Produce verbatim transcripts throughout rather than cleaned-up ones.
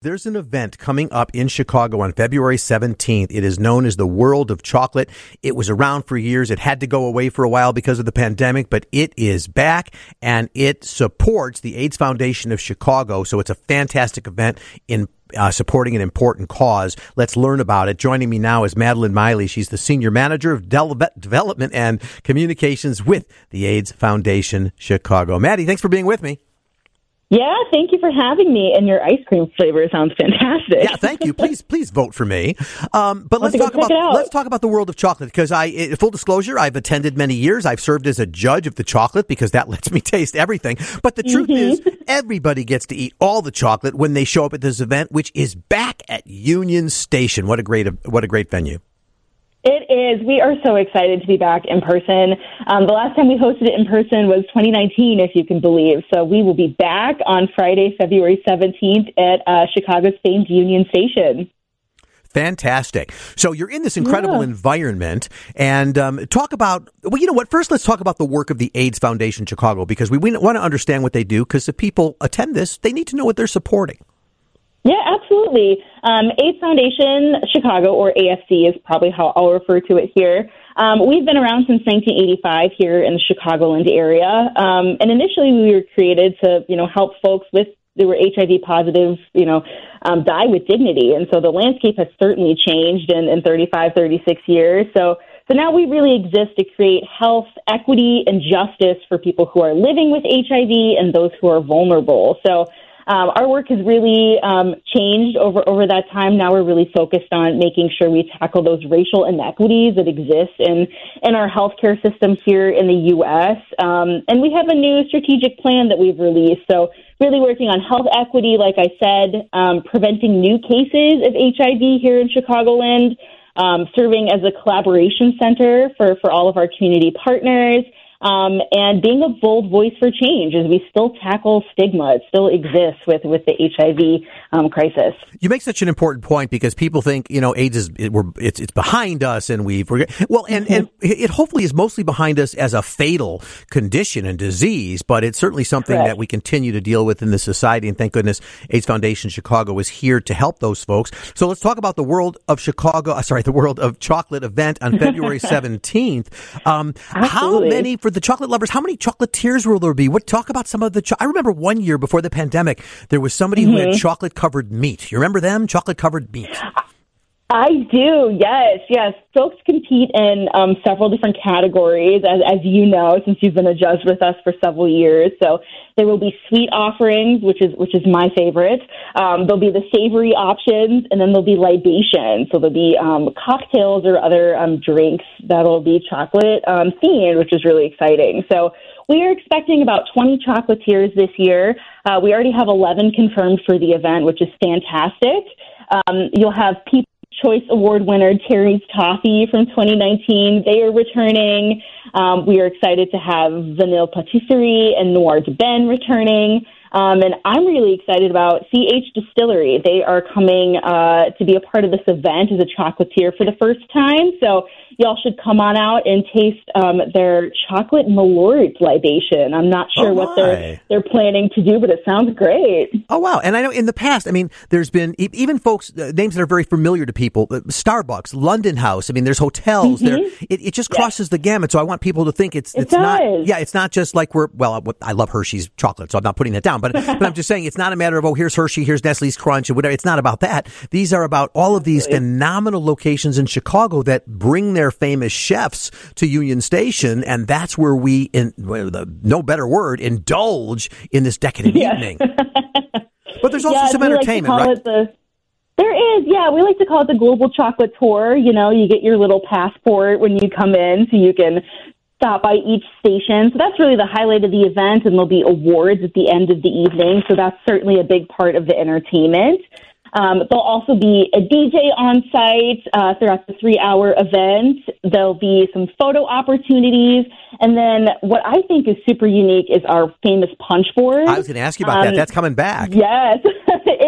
There's an event coming up in Chicago on February seventeenth. It is known as the World of Chocolate. It was around for years. It had to go away for a while because of the pandemic, but it is back, and it supports the AIDS Foundation of Chicago. So it's a fantastic event in Uh, supporting an important cause. Let's learn about it. Joining me now is Madeline Miley. She's the Senior Manager of Del- Development and Communications with the AIDS Foundation Chicago. Maddie, thanks for being with me. Yeah, thank you for having me. And your ice cream flavor sounds fantastic. Yeah, thank you. Please, please vote for me. Um, but let's talk about let's talk about the World of Chocolate, because I, full disclosure, I've attended many years. I've served as a judge of the chocolate because that lets me taste everything. But the truth mm-hmm. is, everybody gets to eat all the chocolate when they show up at this event, which is back at Union Station. What a great, what a great venue. It is. We are so excited to be back in person. Um, the last time we hosted it in person was twenty nineteen, if you can believe. So we will be back on Friday, February seventeenth at uh, Chicago's famed Union Station. Fantastic. So you're in this incredible yeah. environment, and um, talk about, well, you know what, first let's talk about the work of the AIDS Foundation Chicago, because we, we want to understand what they do, because if people attend this, they need to know what they're supporting. Yeah, absolutely. Um, AIDS Foundation Chicago, or A F C, is probably how I'll refer to it here. Um, we've been around since nineteen eighty-five here in the Chicagoland area. Um, and initially we were created to, you know, help folks with who were H I V positive, you know, um, die with dignity. And so the landscape has certainly changed in, in thirty-five, thirty-six years. So, so now we really exist to create health, equity, and justice for people who are living with H I V and those who are vulnerable. So, Um, our work has really um, changed over, over that time. Now we're really focused on making sure we tackle those racial inequities that exist in, in our healthcare system here in the U S. Um, and we have a new strategic plan that we've released. So really working on health equity, like I said, um, preventing new cases of H I V here in Chicagoland, um, serving as a collaboration center for, for all of our community partners, Um, and being a bold voice for change as we still tackle stigma. It still exists with, with the H I V um, crisis. You make such an important point, because people think, you know, AIDS is, it, we're, it's, it's behind us and we've, we're, well, and, mm-hmm. and it hopefully is mostly behind us as a fatal condition and disease, but it's certainly something Correct. that we continue to deal with in this society. And thank goodness AIDS Foundation Chicago is here to help those folks. So let's talk about the World of Chicago, uh, sorry, the World of Chocolate event on February seventeenth. Um, how many, for the chocolate lovers, how many chocolatiers will there be? What talk about some of the? Cho- I remember one year before the pandemic, there was somebody mm-hmm. who had chocolate covered meat. You remember them? Chocolate covered meat. I do. Yes, yes. Folks compete in um, several different categories, as as you know, since you've been a judge with us for several years. So there will be sweet offerings, which is which is my favorite. Um, there'll be the savory options, and then there'll be libations. So there'll be um, cocktails or other um, drinks that'll be chocolate um, themed, which is really exciting. So we are expecting about twenty chocolatiers this year. Uh, we already have eleven confirmed for the event, which is fantastic. Um, you'll have people. Choice Award winner Terry's Toffee from twenty nineteen. They are returning. Um, we are excited to have Vanille Patisserie and Noir de Ben returning. Um, and I'm really excited about C H Distillery. They are coming uh, to be a part of this event as a chocolatier for the first time. So y'all should come on out and taste um, their chocolate Malort libation. I'm not sure oh what they're they're planning to do, but it sounds great. Oh, wow. And I know in the past, I mean, there's been even folks, uh, names that are very familiar to people, uh, Starbucks, London House. I mean, there's hotels. Mm-hmm. There, it, it just crosses yes. the gamut. So I want people to think it's, it it's does. not, yeah, it's not just like we're, well, I love Hershey's chocolate, so I'm not putting that down. But, but I'm just saying, it's not a matter of, oh, here's Hershey, here's Nestle's Crunch, and whatever. It's not about that. These are about all of these phenomenal locations in Chicago that bring their famous chefs to Union Station, and that's where we, in well, the, no better word, indulge in this decadent yeah. evening. But there's also yeah, some entertainment, like right? The, there is, yeah. We like to call it the Global Chocolate Tour. You know, you get your little passport when you come in, so you can stop by each station. So that's really the highlight of the event, and there'll be awards at the end of the evening. So that's certainly a big part of the entertainment. Um, there'll also be a D J on site uh, throughout the three-hour event. There'll be some photo opportunities. And then what I think is super unique is our famous punch board. I was going to ask you about um, that. That's coming back. Yes,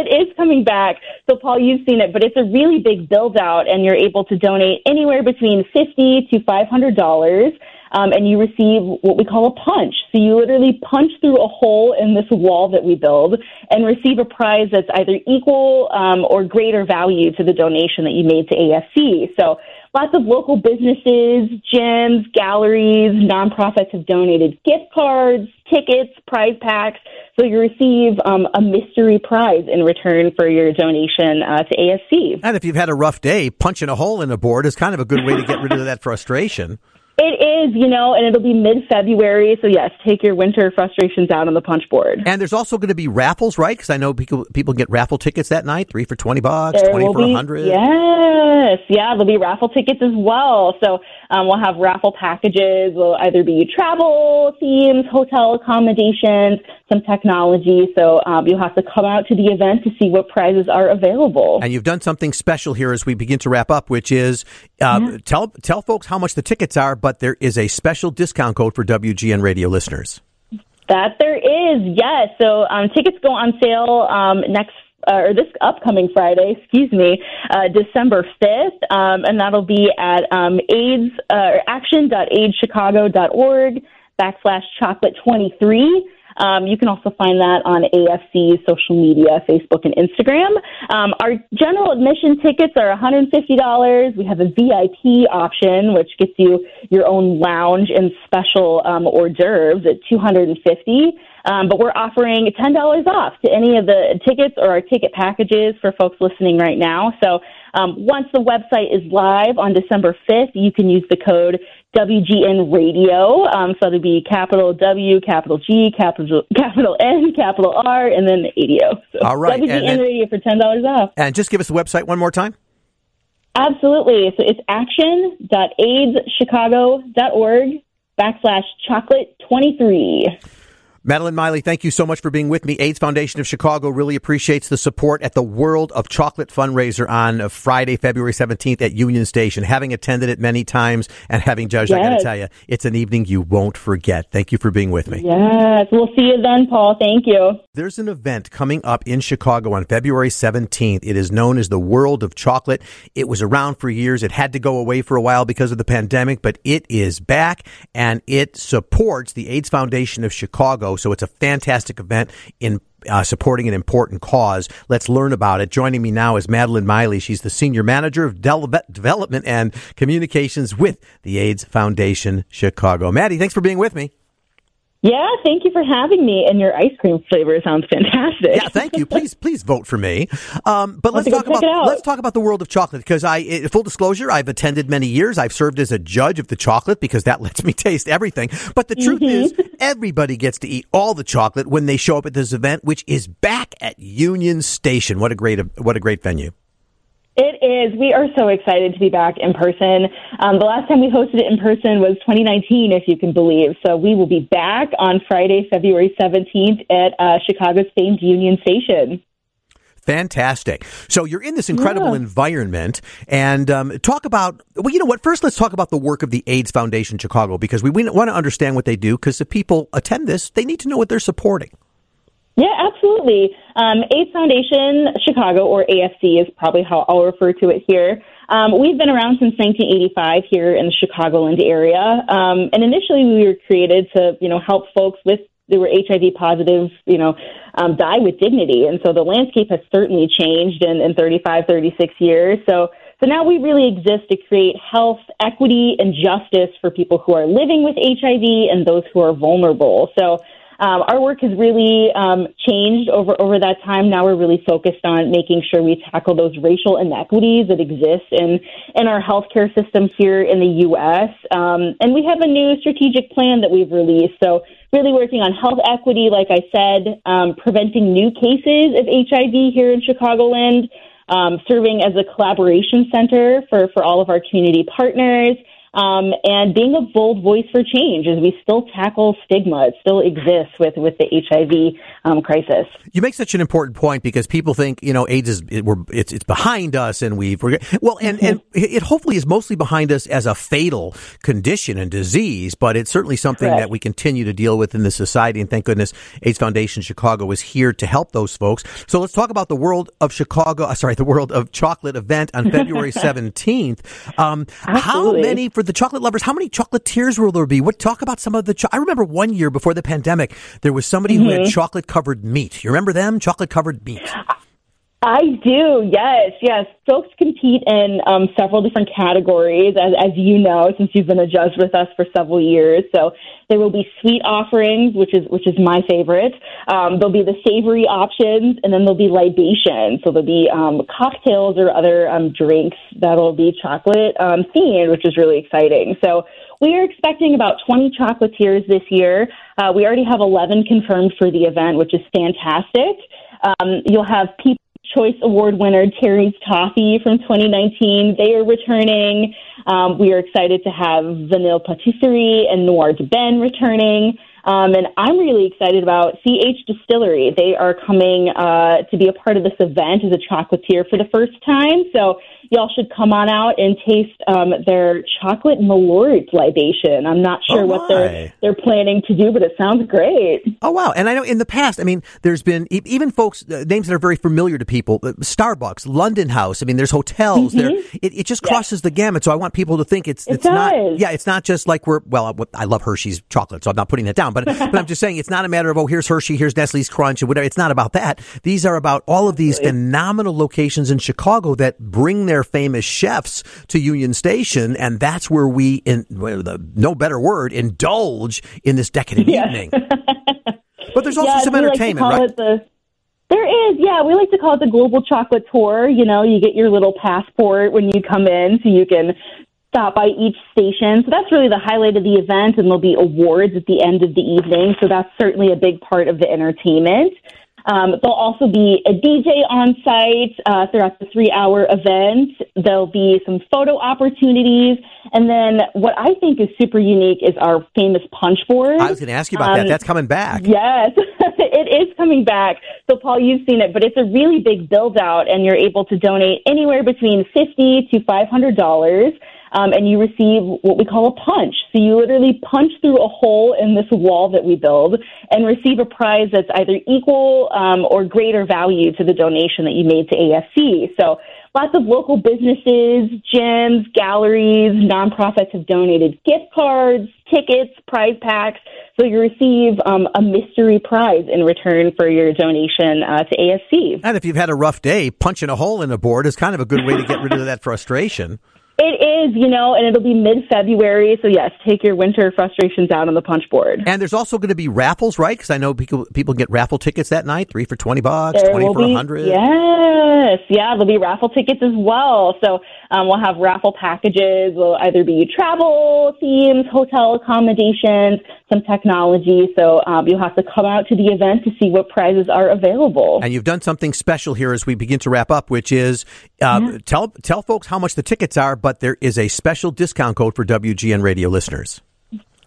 it is coming back. So, Paul, you've seen it, but it's a really big build-out, and you're able to donate anywhere between fifty dollars to five hundred dollars. um, and you receive what we call a punch. So you literally punch through a hole in this wall that we build and receive a prize that's either equal um, or greater value to the donation that you made to A F C. So lots of local businesses, gyms, galleries, nonprofits have donated gift cards, tickets, prize packs. So you receive um, a mystery prize in return for your donation uh, to A S C. And if you've had a rough day, punching a hole in the board is kind of a good way to get rid of that frustration. It is, you know, and it'll be mid-February. So, yes, take your winter frustrations out on the punch board. And there's also going to be raffles, right? Because I know people people get raffle tickets that night, three for twenty bucks, there twenty for be, one hundred. Yes, yeah, there'll be raffle tickets as well. So um, we'll have raffle packages. Will either be travel themes, hotel accommodations, some technology. So um, you'll have to come out to the event to see what prizes are available. And you've done something special here as we begin to wrap up, which is uh, yeah. tell, tell folks how much the tickets are, but But there is a special discount code for W G N Radio listeners. That there is, yes. So um, tickets go on sale um, next uh, or this upcoming Friday, excuse me, uh, December fifth, um, and that'll be at um, AIDS uh, action dot aids chicago dot org backslash chocolate twenty three. Um, you can also find that on A F C's social media, Facebook and Instagram. Um, our general admission tickets are one hundred fifty dollars. We have a V I P option, which gets you your own lounge and special um, hors d'oeuvres at two hundred fifty dollars. Um, but we're offering ten dollars off to any of the tickets or our ticket packages for folks listening right now. So um, once the website is live on December fifth, you can use the code W G N Radio. Um, so it'll be capital W, capital G, capital capital N, capital R, and then the radio. So all right. W G N and, Radio for ten dollars off. And just give us the website one more time. Absolutely. So it's action dot aids chicago dot org backslash chocolate twenty-three. Madeline Miley, thank you so much for being with me. AIDS Foundation of Chicago really appreciates the support at the World of Chocolate fundraiser on Friday, February seventeenth at Union Station. Having attended it many times and having judged, yes. I got to tell you, it's an evening you won't forget. Thank you for being with me. Yes, we'll see you then, Paul. Thank you. There's an event coming up in Chicago on February seventeenth. It is known as the World of Chocolate. It was around for years. It had to go away for a while because of the pandemic, but it is back, and it supports the AIDS Foundation of Chicago. So it's a fantastic event in uh, supporting an important cause. Let's learn about it. Joining me now is Madeline Miley. She's the Senior Manager of De- Development and Communications with the AIDS Foundation Chicago. Maddie, thanks for being with me. Yeah, thank you for having me. And your ice cream flavor sounds fantastic. Yeah, thank you. Please, please vote for me. Um, but let's talk about let's talk about the World of Chocolate, because I, full disclosure, I've attended many years. I've served as a judge of the chocolate because that lets me taste everything. But the truth mm-hmm. is, everybody gets to eat all the chocolate when they show up at this event, which is back at Union Station. What a great, what a great venue. It is. We are so excited to be back in person. Um, the last time we hosted it in person was twenty nineteen, if you can believe. So we will be back on Friday, February seventeenth at uh, Chicago's famed Union Station. Fantastic. So you're in this incredible yeah. environment, and um, talk about, well, you know what, first let's talk about the work of the AIDS Foundation Chicago, because we, we want to understand what they do, because if people attend this, they need to know what they're supporting. Yeah, absolutely. Um, AIDS Foundation Chicago, or A F C, is probably how I'll refer to it here. Um, we've been around since nineteen eighty-five here in the Chicagoland area, um, and initially we were created to, you know, help folks with who were H I V positive, you know, um, die with dignity. And so the landscape has certainly changed in, in thirty-five, thirty-six years. So. So now we really exist to create health, equity, and justice for people who are living with H I V and those who are vulnerable. So um, our work has really um, changed over, over that time. Now we're really focused on making sure we tackle those racial inequities that exist in, in our healthcare system here in the U S. Um, and we have a new strategic plan that we've released. So really working on health equity, like I said, um, preventing new cases of H I V here in Chicagoland, Um, serving as a collaboration center for, for all of our community partners, um, and being a bold voice for change as we still tackle stigma. It still exists with, with the H I V um, crisis. You make such an important point, because people think, you know, AIDS is it, we're, it's it's behind us and we've well, and, mm-hmm. and it hopefully is mostly behind us as a fatal condition and disease, but it's certainly something Correct. that we continue to deal with in the society. And thank goodness AIDS Foundation Chicago is here to help those folks. So let's talk about the World of Chicago. Sorry, the World of Chocolate event on February seventeenth. Um, how many? For for the chocolate lovers, how many chocolatiers will there be? What talk about some of the? Cho- I remember one year before the pandemic, there was somebody mm-hmm. who had chocolate covered meat. You remember them? Chocolate covered meat. I do. Yes, yes. Folks compete in um, several different categories, as, as you know, since you've been a judge with us for several years. So there will be sweet offerings, which is which is my favorite. Um, there'll be the savory options, and then there'll be libations. So there'll be um, cocktails or other um, drinks that'll be chocolate um, themed, which is really exciting. So we are expecting about twenty chocolatiers this year. Uh, we already have eleven confirmed for the event, which is fantastic. Um, you'll have people. Choice Award winner Terry's Toffee from twenty nineteen. They are returning. Um, we are excited to have Vanille Patisserie and Noir de Ben returning. Um, and I'm really excited about C H Distillery. They are coming uh, to be a part of this event as a chocolatier for the first time. So y'all should come on out and taste um, their chocolate Malort libation. I'm not sure oh what they're they're planning to do, but it sounds great. Oh, wow. And I know in the past, I mean, there's been even folks, uh, names that are very familiar to people, uh, Starbucks, London House. I mean, there's hotels. Mm-hmm. There, it, it just crosses yes. the gamut. So I want people to think it's, it it's does. not, yeah, it's not just like we're, well, I love Hershey's chocolate, so I'm not putting that down. But, but I'm just saying it's not a matter of, oh, here's Hershey, here's Nestle's Crunch, and whatever. It's not about that. These are about all of these phenomenal locations in Chicago that bring their famous chefs to Union Station, and that's where we, in well, the, no better word, indulge in this decadent yeah. evening. But there's also yeah, some entertainment, like right? The, there is, yeah. We like to call it the Global Chocolate Tour. You know, you get your little passport when you come in so you can stop by each station. So that's really the highlight of the event, and there'll be awards at the end of the evening. So that's certainly a big part of the entertainment. Um, there'll also be a D J on site uh, throughout the three-hour event. There'll be some photo opportunities. And then what I think is super unique is our famous punch board. I was going to ask you about um, that. That's coming back. Yes, it is coming back. So, Paul, you've seen it, but it's a really big build-out, and you're able to donate anywhere between fifty dollars to five hundred dollars. Um, and you receive what we call a punch. So you literally punch through a hole in this wall that we build and receive a prize that's either equal um, or greater value to the donation that you made to A F C. So lots of local businesses, gyms, galleries, nonprofits have donated gift cards, tickets, prize packs. So you receive um, a mystery prize in return for your donation uh, to A F C. And if you've had a rough day, punching a hole in a board is kind of a good way to get rid of that frustration. It is, you know, and it'll be mid-February. So, yes, take your winter frustrations out on the punch board. And there's also going to be raffles, right? Because I know people people get raffle tickets that night, three for twenty bucks, there twenty for be, one hundred. Yes. Yeah, there'll be raffle tickets as well. So um, we'll have raffle packages. Will either be travel themes, hotel accommodations, some technology. So um, you'll have to come out to the event to see what prizes are available. And you've done something special here as we begin to wrap up, which is uh, yeah. tell, tell folks how much the tickets are, but But there is a special discount code for W G N Radio listeners.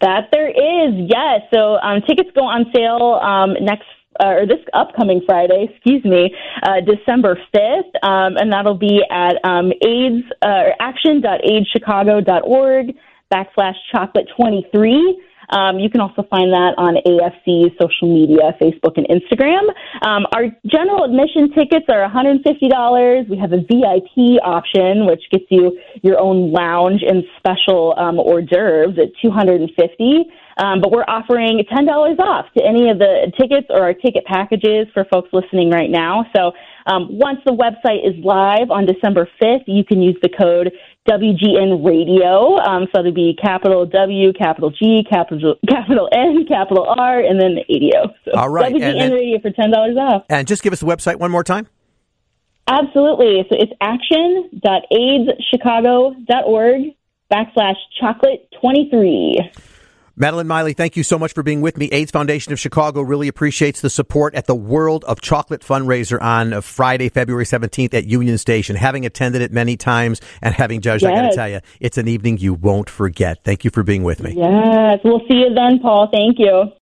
That there is, yes. So um, tickets go on sale um, next uh, or this upcoming Friday, excuse me, uh, December fifth, um, and that'll be at um, AIDS uh, action dot aids chicago dot org backslash chocolate twenty three. Um, you can also find that on A F C's social media, Facebook and Instagram. Um, our general admission tickets are one hundred fifty dollars. We have a V I P option, which gets you your own lounge and special um, hors d'oeuvres at two hundred fifty dollars. Um, but we're offering ten dollars off to any of the tickets or our ticket packages for folks listening right now. So um, once the website is live on December fifth, you can use the code W G N Radio. Um, so it'll be capital W, capital G, capital capital N, capital R, and then the A D O. So all right. W G N then, Radio for ten dollars off. And just give us the website one more time. Absolutely. So it's action dot aids chicago dot org backslash chocolate twenty-three. Madeline Miley, thank you so much for being with me. AIDS Foundation of Chicago really appreciates the support at the World of Chocolate fundraiser on Friday, February seventeenth at Union Station. Having attended it many times and having judged, yes. I got to tell you, it's an evening you won't forget. Thank you for being with me. Yes, we'll see you then, Paul. Thank you.